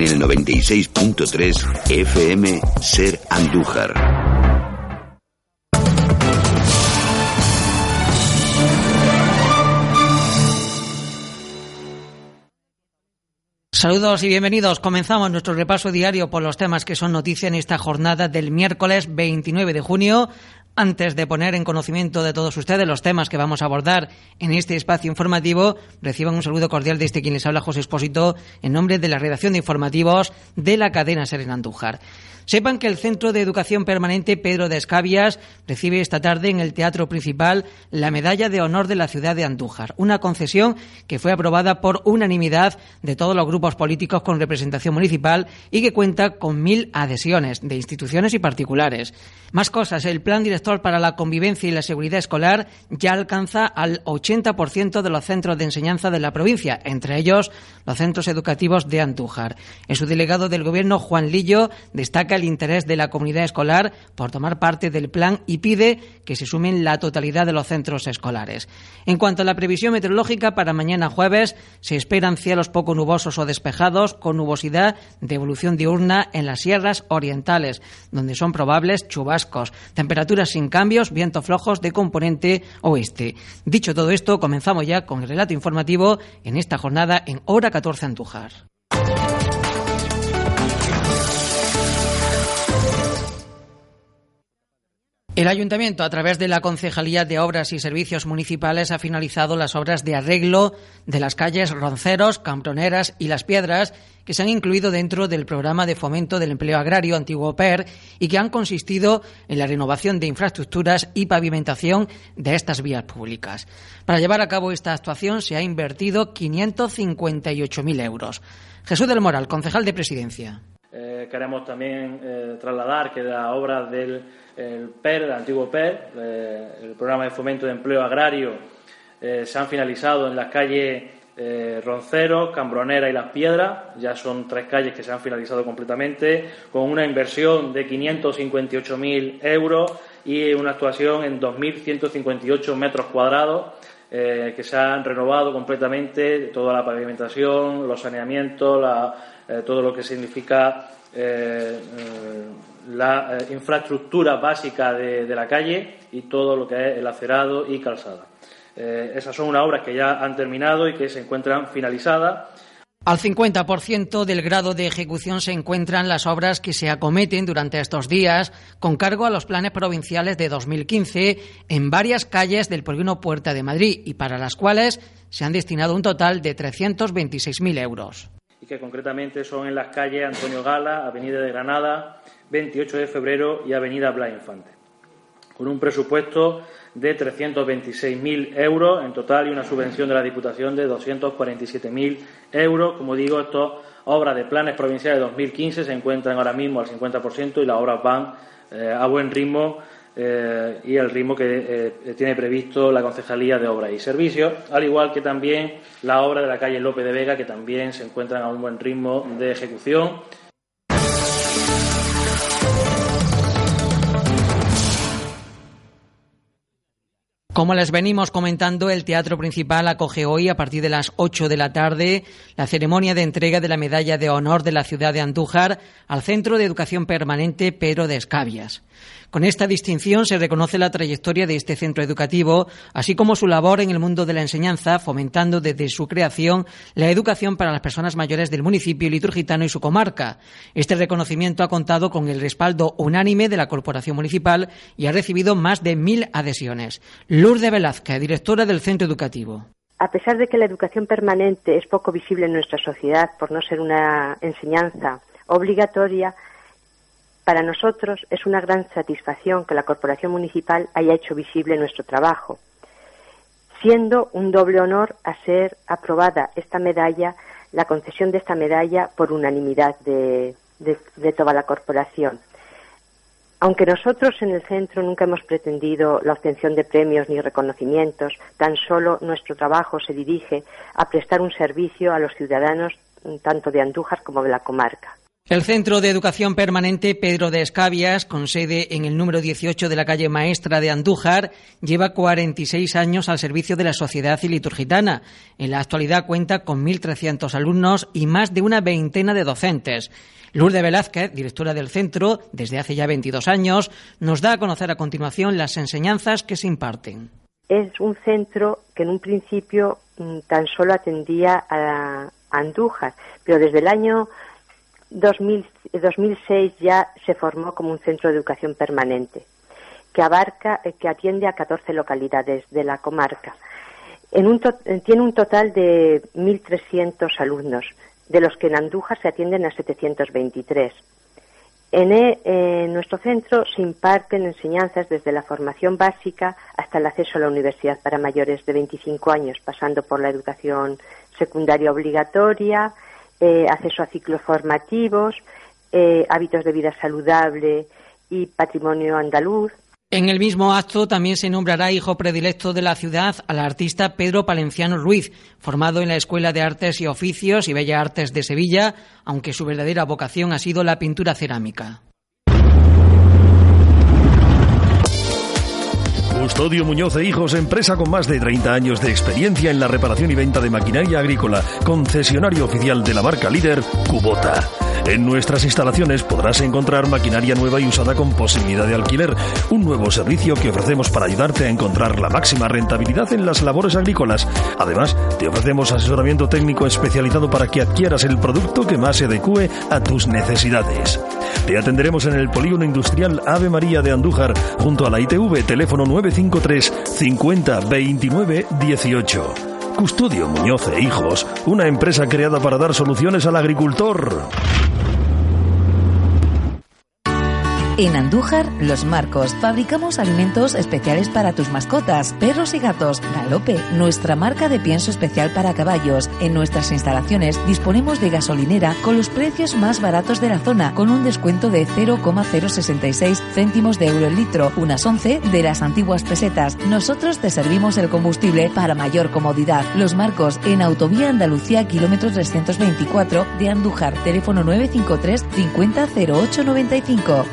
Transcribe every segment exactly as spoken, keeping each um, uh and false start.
En el noventa y seis punto tres F M Ser Andújar. Saludos y bienvenidos. Comenzamos nuestro repaso diario por los temas que son noticia en esta jornada del miércoles veintinueve de junio. Antes de poner en conocimiento de todos ustedes los temas que vamos a abordar en este espacio informativo, reciban un saludo cordial de este quien les habla, José Espósito, en nombre de la redacción de informativos de la cadena Ser Andújar. Sepan que el Centro de Educación Permanente Pedro de Escabias recibe esta tarde en el Teatro Principal la Medalla de Honor de la Ciudad de Andújar, una concesión que fue aprobada por unanimidad de todos los grupos políticos con representación municipal y que cuenta con mil adhesiones de instituciones y particulares. Más cosas, el Plan Director para la Convivencia y la Seguridad Escolar ya alcanza al ochenta por ciento de los centros de enseñanza de la provincia, entre ellos los centros educativos de Andújar. En su delegado del Gobierno, Juan Lillo, destaca el interés de la comunidad escolar por tomar parte del plan y pide que se sumen la totalidad de los centros escolares. En cuanto a la previsión meteorológica, para mañana jueves se esperan cielos poco nubosos o despejados con nubosidad de evolución diurna en las sierras orientales, donde son probables chubascos. Temperaturas sin cambios, vientos flojos de componente oeste. Dicho todo esto, comenzamos ya con el relato informativo en esta jornada en Hora catorce Andújar. El Ayuntamiento, a través de la Concejalía de Obras y Servicios Municipales, ha finalizado las obras de arreglo de las calles Ronceros, Cambroneras y Las Piedras, que se han incluido dentro del programa de fomento del empleo agrario, antiguo P E R, y que han consistido en la renovación de infraestructuras y pavimentación de estas vías públicas. Para llevar a cabo esta actuación se ha invertido quinientos cincuenta y ocho mil euros. Jesús del Moral, concejal de Presidencia. Eh, queremos también eh, trasladar que las obras del el P E R, del antiguo P E R, eh, el programa de fomento de empleo agrario, eh, se han finalizado en las calles Eh, Ronceros, Cambronera y Las Piedras. Ya son tres calles que se han finalizado completamente, con una inversión de quinientos cincuenta y ocho mil euros y una actuación en dos mil ciento cincuenta y ocho metros cuadrados, eh, que se han renovado completamente toda la pavimentación, los saneamientos, la, eh, todo lo que significa eh, la eh, infraestructura básica de, de la calle y todo lo que es el acerado y calzada. Eh, esas son unas obras que ya han terminado y que se encuentran finalizadas. Al cincuenta por ciento del grado de ejecución se encuentran las obras que se acometen durante estos días con cargo a los planes provinciales de dos mil quince en varias calles del Polígono Puerta de Madrid y para las cuales se han destinado un total de trescientos veintiséis mil euros. Y que concretamente son en las calles Antonio Gala, Avenida de Granada, veintiocho de febrero y Avenida Blas Infante, con un presupuesto de trescientos veintiséis mil euros en total y una subvención de la Diputación de doscientos cuarenta y siete mil euros. Como digo, estas obras de planes provinciales de dos mil quince se encuentran ahora mismo al cincuenta por ciento y las obras van eh, a buen ritmo eh, y al ritmo que eh, tiene previsto la Concejalía de Obras y Servicios, al igual que también la obra de la calle Lope de Vega, que también se encuentran a un buen ritmo de ejecución. Como les venimos comentando, el Teatro Principal acoge hoy, a partir de las ocho de la tarde, la ceremonia de entrega de la Medalla de Honor de la Ciudad de Andújar al Centro de Educación Permanente Pedro de Escabias. Con esta distinción se reconoce la trayectoria de este centro educativo, así como su labor en el mundo de la enseñanza, fomentando desde su creación la educación para las personas mayores del municipio iturgitano y su comarca. Este reconocimiento ha contado con el respaldo unánime de la Corporación Municipal y ha recibido más de mil adhesiones. Lourdes Velázquez, directora del centro educativo. A pesar de que la educación permanente es poco visible en nuestra sociedad por no ser una enseñanza obligatoria, para nosotros es una gran satisfacción que la Corporación Municipal haya hecho visible nuestro trabajo, siendo un doble honor a ser aprobada esta medalla, la concesión de esta medalla por unanimidad de, de, de toda la Corporación. Aunque nosotros en el centro nunca hemos pretendido la obtención de premios ni reconocimientos, tan solo nuestro trabajo se dirige a prestar un servicio a los ciudadanos tanto de Andújar como de la comarca. El Centro de Educación Permanente Pedro de Escabias, con sede en el número dieciocho de la calle Maestra de Andújar, lleva cuarenta y seis años al servicio de la sociedad ciliturgitana. En la actualidad cuenta con mil trescientos alumnos y más de una veintena de docentes. Lourdes Velázquez, directora del centro, desde hace ya veintidós años, nos da a conocer a continuación las enseñanzas que se imparten. Es un centro que en un principio tan solo atendía a Andújar, pero desde el año dos mil seis ya se formó como un centro de educación permanente que abarca, que atiende a catorce localidades de la comarca. En un to, tiene un total de mil trescientos alumnos, de los que en Andújar se atienden a setecientos veintitrés. En, e, en nuestro centro se imparten enseñanzas desde la formación básica hasta el acceso a la universidad para mayores de veinticinco años, pasando por la educación secundaria obligatoria, Eh, acceso a ciclos formativos, eh, hábitos de vida saludable y patrimonio andaluz. En el mismo acto también se nombrará hijo predilecto de la ciudad al artista Pedro Palenciano Ruiz, formado en la Escuela de Artes y Oficios y Bellas Artes de Sevilla, aunque su verdadera vocación ha sido la pintura cerámica. Custodio Muñoz e Hijos, empresa con más de treinta años de experiencia en la reparación y venta de maquinaria agrícola, concesionario oficial de la marca líder Kubota. En nuestras instalaciones podrás encontrar maquinaria nueva y usada con posibilidad de alquiler, un nuevo servicio que ofrecemos para ayudarte a encontrar la máxima rentabilidad en las labores agrícolas. Además, te ofrecemos asesoramiento técnico especializado para que adquieras el producto que más se adecue a tus necesidades. Te atenderemos en el Polígono Industrial Ave María de Andújar, junto a la I T V, teléfono nueve cinco tres cincuenta veintinueve dieciocho. Custodio Muñoz e Hijos, una empresa creada para dar soluciones al agricultor. En Andújar, Los Marcos, fabricamos alimentos especiales para tus mascotas, perros y gatos. Galope, nuestra marca de pienso especial para caballos. En nuestras instalaciones disponemos de gasolinera con los precios más baratos de la zona, con un descuento de cero coma cero sesenta y seis céntimos de euro el litro, unas once de las antiguas pesetas. Nosotros te servimos el combustible para mayor comodidad. Los Marcos, en Autovía Andalucía, kilómetro trescientos veinticuatro de Andújar, teléfono nueve cinco tres cincuenta cero ocho noventa y cinco.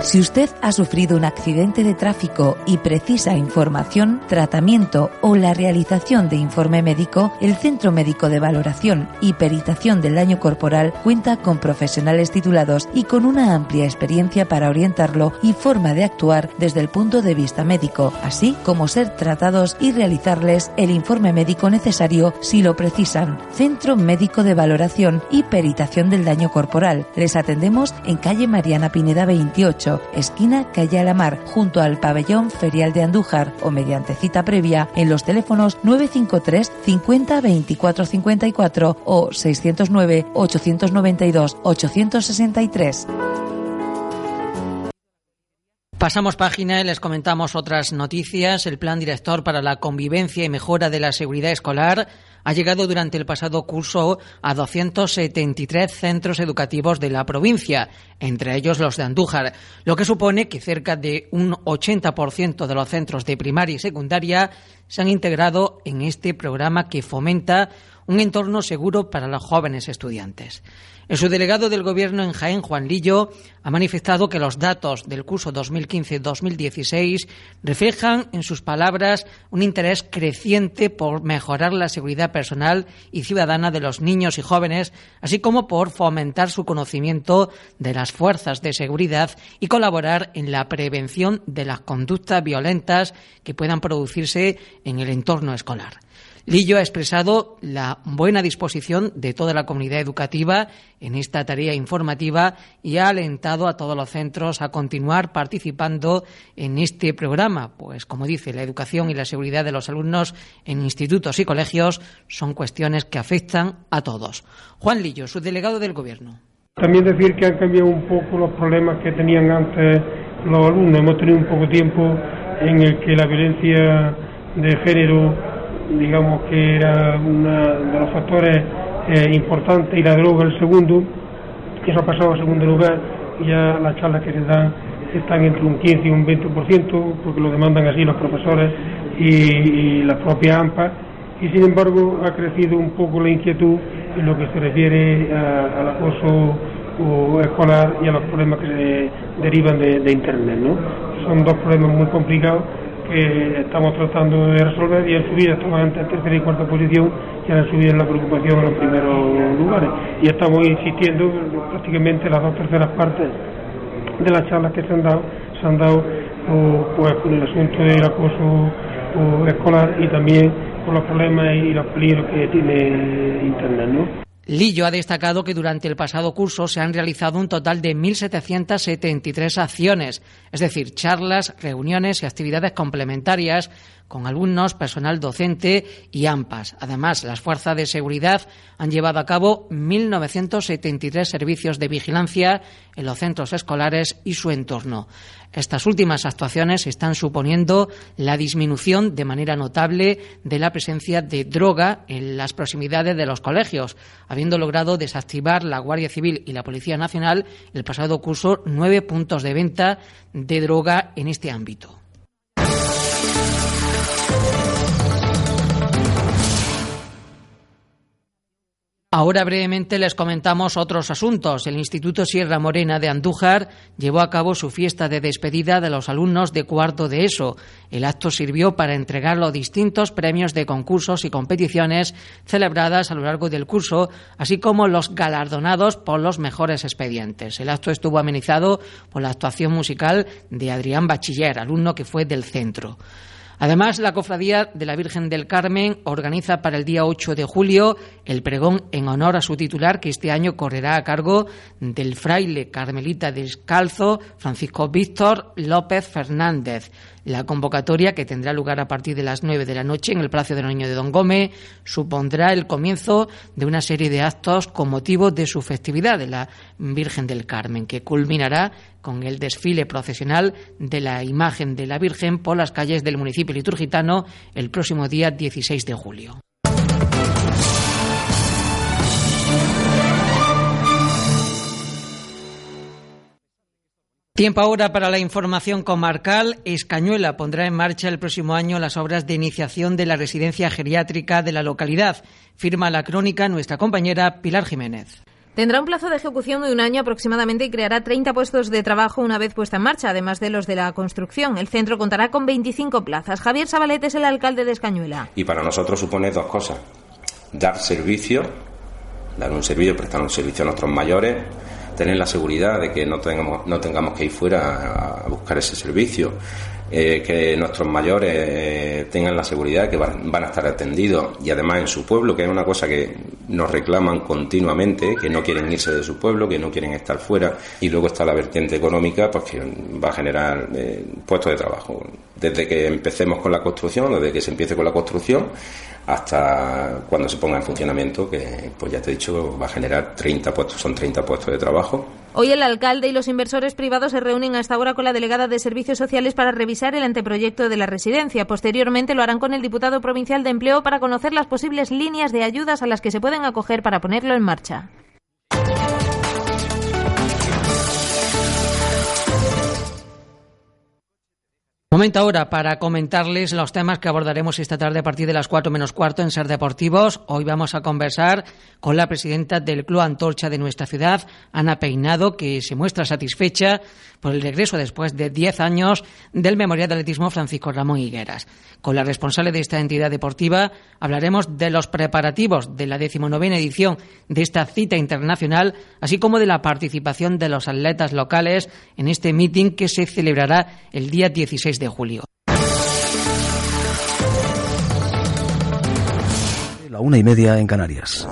Si usted ha sufrido un accidente de tráfico y precisa información, tratamiento o la realización de informe médico, el Centro Médico de Valoración y Peritación del Daño Corporal cuenta con profesionales titulados y con una amplia experiencia para orientarlo y forma de actuar desde el punto de vista médico, así como ser tratados y realizarles el informe médico necesario si lo precisan. Centro Médico de Valoración y Peritación del Daño Corporal. Les atendemos en calle Mariana Pineda veintiocho. Esquina Calle Alamar, junto al Pabellón Ferial de Andújar, o mediante cita previa en los teléfonos nueve cinco tres cincuenta veinticuatro cincuenta y cuatro o seiscientos nueve ochocientos noventa y dos ochocientos sesenta y tres. Pasamos página y les comentamos otras noticias. El Plan Director para la Convivencia y Mejora de la Seguridad Escolar ha llegado durante el pasado curso a doscientos setenta y tres centros educativos de la provincia, entre ellos los de Andújar, lo que supone que cerca de un ochenta por ciento de los centros de primaria y secundaria se han integrado en este programa que fomenta un entorno seguro para los jóvenes estudiantes. El subdelegado del Gobierno en Jaén, Juan Lillo, ha manifestado que los datos del curso dos mil quince dos mil dieciséis reflejan, en sus palabras, un interés creciente por mejorar la seguridad personal y ciudadana de los niños y jóvenes, así como por fomentar su conocimiento de las fuerzas de seguridad y colaborar en la prevención de las conductas violentas que puedan producirse en el entorno escolar. Lillo ha expresado la buena disposición de toda la comunidad educativa en esta tarea informativa y ha alentado a todos los centros a continuar participando en este programa, pues, como dice, la educación y la seguridad de los alumnos en institutos y colegios son cuestiones que afectan a todos. Juan Lillo, subdelegado del Gobierno. También decir que han cambiado un poco los problemas que tenían antes los alumnos. Hemos tenido un poco tiempo en el que la violencia de género, digamos que era uno de los factores eh, importantes, y la droga el segundo, y eso ha pasado a segundo lugar. Ya las charlas que se dan están entre un quince y un veinte por ciento, porque lo demandan así los profesores y, y la propia AMPA, y sin embargo ha crecido un poco la inquietud en lo que se refiere a, al acoso o escolar y a los problemas que se derivan de, de Internet, ¿no? Son dos problemas muy complicados que estamos tratando de resolver, y en su vida estamos en tercera y cuarta posición, y en su vida en la preocupación en los primeros lugares, y estamos insistiendo. Prácticamente las dos terceras partes de las charlas que se han dado se han dado o, pues con el asunto del acoso o, escolar, y también con los problemas y los peligros que tiene Internet, ¿no? Lillo ha destacado que durante el pasado curso se han realizado un total de mil setecientas setenta y tres acciones, es decir, charlas, reuniones y actividades complementarias con alumnos, personal docente y AMPAs. Además, las fuerzas de seguridad han llevado a cabo mil novecientos setenta y tres servicios de vigilancia en los centros escolares y su entorno. Estas últimas actuaciones están suponiendo la disminución de manera notable de la presencia de droga en las proximidades de los colegios, habiendo logrado desactivar la Guardia Civil y la Policía Nacional el pasado curso nueve puntos de venta de droga en este ámbito. Ahora brevemente les comentamos otros asuntos. El Instituto Sierra Morena de Andújar llevó a cabo su fiesta de despedida de los alumnos de cuarto de ESO. El acto sirvió para entregar los distintos premios de concursos y competiciones celebradas a lo largo del curso, así como los galardonados por los mejores expedientes. El acto estuvo amenizado por la actuación musical de Adrián Bachiller, alumno que fue del centro. Además, la Cofradía de la Virgen del Carmen organiza para el día ocho de julio el pregón en honor a su titular, que este año correrá a cargo del fraile carmelita descalzo Francisco Víctor López Fernández. La convocatoria, que tendrá lugar a partir de las nueve de la noche en el Palacio de los Niños de Don Gómez, supondrá el comienzo de una serie de actos con motivo de su festividad de la Virgen del Carmen, que culminará con el desfile procesional de la imagen de la Virgen por las calles del municipio iturgitano el próximo día dieciséis de julio. Tiempo ahora para la información comarcal. Escañuela pondrá en marcha el próximo año las obras de iniciación de la residencia geriátrica de la localidad. Firma la crónica nuestra compañera Pilar Jiménez. Tendrá un plazo de ejecución de un año aproximadamente y creará treinta puestos de trabajo una vez puesta en marcha, además de los de la construcción. El centro contará con veinticinco plazas. Javier Sabalete es el alcalde de Escañuela. Y para nosotros supone dos cosas. Dar servicio, dar un servicio, prestar un servicio a nuestros mayores, tener la seguridad de que no tengamos, no tengamos que ir fuera a buscar ese servicio, eh, que nuestros mayores eh, tengan la seguridad de que van, van a estar atendidos, y además en su pueblo, que es una cosa que nos reclaman continuamente, que no quieren irse de su pueblo, que no quieren estar fuera. Y luego está la vertiente económica, pues que va a generar eh, puestos de trabajo. Desde que empecemos con la construcción, desde que se empiece con la construcción, hasta cuando se ponga en funcionamiento, que pues ya te he dicho, va a generar treinta puestos, son treinta puestos de trabajo. Hoy el alcalde y los inversores privados se reúnen a esta hora con la delegada de Servicios Sociales para revisar el anteproyecto de la residencia. Posteriormente lo harán con el diputado provincial de Empleo para conocer las posibles líneas de ayudas a las que se pueden acoger para ponerlo en marcha. Momento ahora para comentarles los temas que abordaremos esta tarde a partir de las cuatro menos cuarto en Ser Deportivos. Hoy vamos a conversar con la presidenta del Club Antorcha de nuestra ciudad, Ana Peinado, que se muestra satisfecha por el regreso después de diez años del Memorial de Atletismo Francisco Ramón Higueras. Con la responsable de esta entidad deportiva hablaremos de los preparativos de la decimonovena edición de esta cita internacional, así como de la participación de los atletas locales en este meeting que se celebrará el día dieciséis de julio. La una y media en Canarias.